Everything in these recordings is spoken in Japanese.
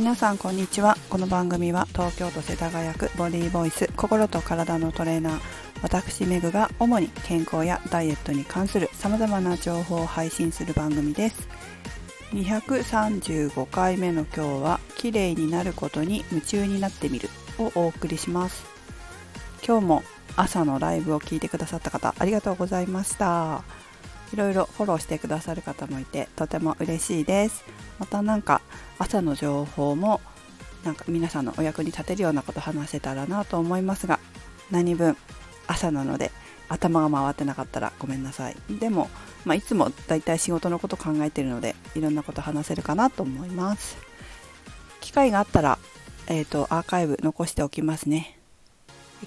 皆さんこんにちは。この番組は東京都世田谷区ボディーボイス心と体のトレーナー私メグが主に健康やダイエットに関するさまざまな情報を配信する番組です。235回目の今日は綺麗になることに夢中になってみるをお送りします。今日も朝のライブを聞いてくださった方ありがとうございました。いろいろフォローしてくださる方もいてとても嬉しいです。またなんか朝の情報もなんか皆さんのお役に立てるようなこと話せたらなと思いますが、何分朝なので頭が回ってなかったらごめんなさい。でも、いつもだいたい仕事のこと考えているのでいろんなこと話せるかなと思います。機会があったら、アーカイブ残しておきますね。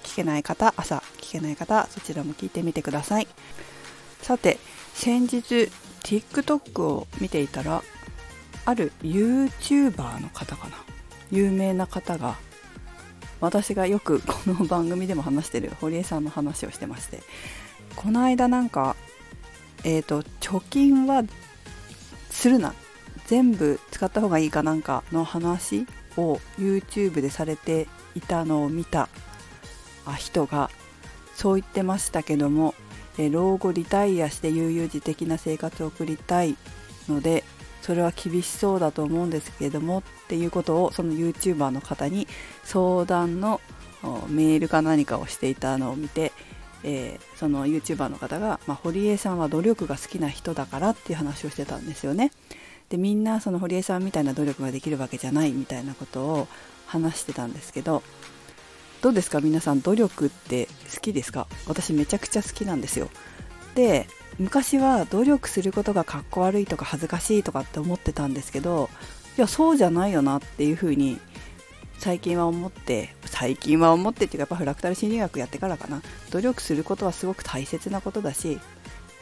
聞けない方、朝聞けない方そちらも聞いてみてください。さて、先日 TikTok を見ていたらある YouTuber の方かな、有名な方が私がよくこの番組でも話してる堀江さんの話をしてまして、この間なんか、貯金はするな、全部使った方がいいかなんかの話を YouTube でされていたのを見た人がそう言ってましたけども、老後リタイアして悠々自適な生活を送りたいのでそれは厳しそうだと思うんですけれどもっていうことをその YouTuber の方に相談のメールか何かをしていたのを見て、その YouTuber の方が、堀江さんは努力が好きな人だからっていう話をしてたんですよね。で、みんなその堀江さんみたいな努力ができるわけじゃないみたいなことを話してたんですけど、どうですか皆さん、努力って好きですか？私めちゃくちゃ好きなんですよ。で、昔は努力することがかっこ悪いとか恥ずかしいとかって思ってたんですけど、いやそうじゃないよなっていうふうに最近は思ってっていうか、やっぱフラクタル心理学やってからかな、努力することはすごく大切なことだし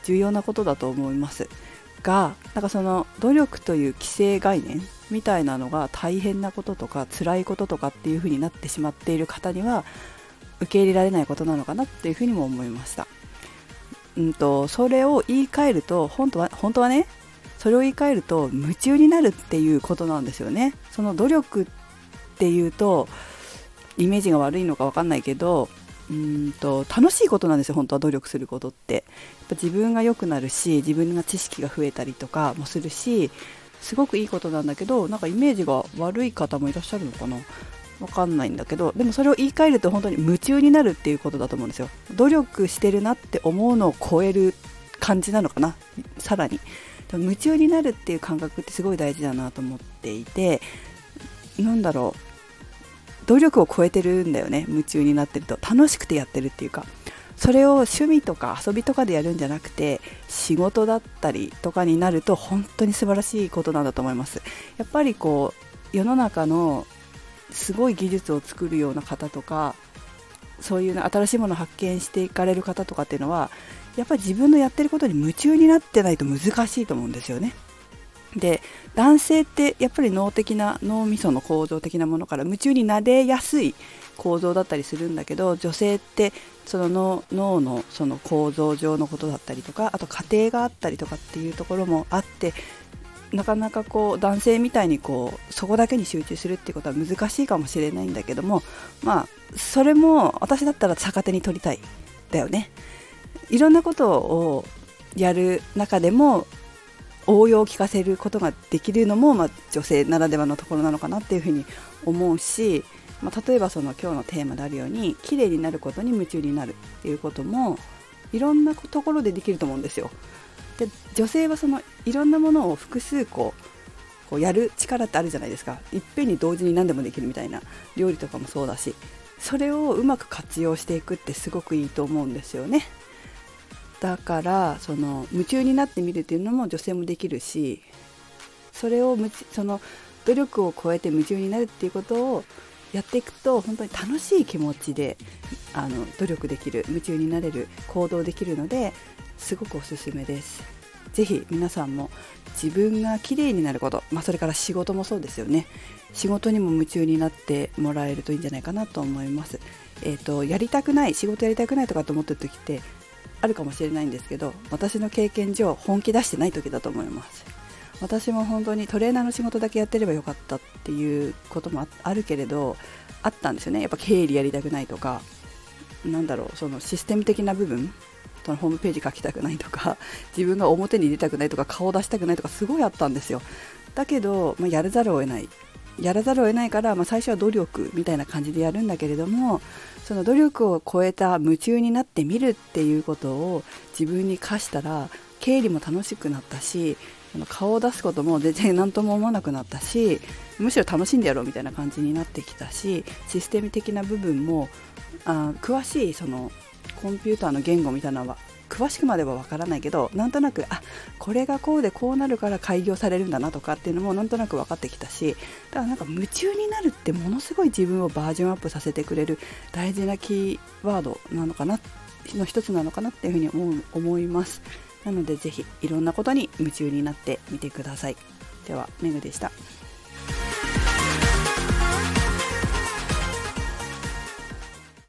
重要なことだと思いますが、なんかその努力という既成概念みたいなのが大変なこととか辛いこととかっていう風になってしまっている方には受け入れられないことなのかなっていう風にも思いました。それを言い換えると本当はね、それを言い換えると夢中になるっていうことなんですよね。その努力っていうとイメージが悪いのか分かんないけど、楽しいことなんですよ本当は努力することって。やっぱ自分が良くなるし自分の知識が増えたりとかもするし、すごくいいことなんだけど、なんかイメージが悪い方もいらっしゃるのかな、わかんないんだけど、でもそれを言い換えると本当に夢中になるっていうことだと思うんですよ。努力してるなって思うのを超える感じなのかな。さらに夢中になるっていう感覚ってすごい大事だなと思っていて、努力を超えてるんだよね。夢中になってると楽しくてやってるっていうか、それを趣味とか遊びとかでやるんじゃなくて仕事だったりとかになると本当に素晴らしいことなんだと思います。やっぱりこう世の中のすごい技術を作るような方とか、そういう新しいものを発見していかれる方とかっていうのはやっぱり自分のやってることに夢中になってないと難しいと思うんですよね。で、男性ってやっぱり脳みその構造的なものから夢中になれやすい構造だったりするんだけど、女性ってその脳のその構造上のことだったりとか、あと家庭があったりとかっていうところもあって、なかなかこう男性みたいにこうそこだけに集中するっていうことは難しいかもしれないんだけども、それも私だったら逆手に取りたいだよね。いろんなことをやる中でも応用を聞かせることができるのも、女性ならではのところなのかなっていうふうに思うし、例えばその今日のテーマであるように綺麗になることに夢中になるっていうこともいろんなところでできると思うんですよ。で、女性はそのいろんなものを複数こうやる力ってあるじゃないですか。いっぺんに同時に何でもできるみたいな、料理とかもそうだし、それをうまく活用していくってすごくいいと思うんですよね。だからその夢中になってみるっていうのも女性もできるし、それをその努力を超えて夢中になるっていうことをやっていくと本当に楽しい気持ちで努力できる、夢中になれる、行動できるのですごくおすすめです。ぜひ皆さんも自分が綺麗になること、それから仕事もそうですよね。仕事にも夢中になってもらえるといいんじゃないかなと思います。仕事やりたくないとかと思ってる時ってあるかもしれないんですけど、私の経験上本気出してない時だと思います。私も本当にトレーナーの仕事だけやってればよかったっていうこともあるけれど、あったんですよね。やっぱ経理やりたくないとか、なんだろう、そのシステム的な部分、そのホームページ書きたくないとか、自分が表に出たくないとか、顔出したくないとか、すごいあったんですよ。だけど、やらざるを得ない、やらざるを得ないから、最初は努力みたいな感じでやるんだけれども、その努力を超えた夢中になってみるっていうことを自分に課したら、経理も楽しくなったし、顔を出すことも全然何とも思わなくなったし、むしろ楽しんでやろうみたいな感じになってきたし、システム的な部分も詳しいそのコンピューターの言語みたいなのは詳しくまではわからないけど、なんとなくこれがこうでこうなるから開業されるんだなとかっていうのもなんとなく分かってきたし、だからなんか夢中になるってものすごい自分をバージョンアップさせてくれる大事なキーワードなのかなの一つなのかなっていうふうに思います。なのでぜひいろんなことに夢中になってみてください。では、めぐでした。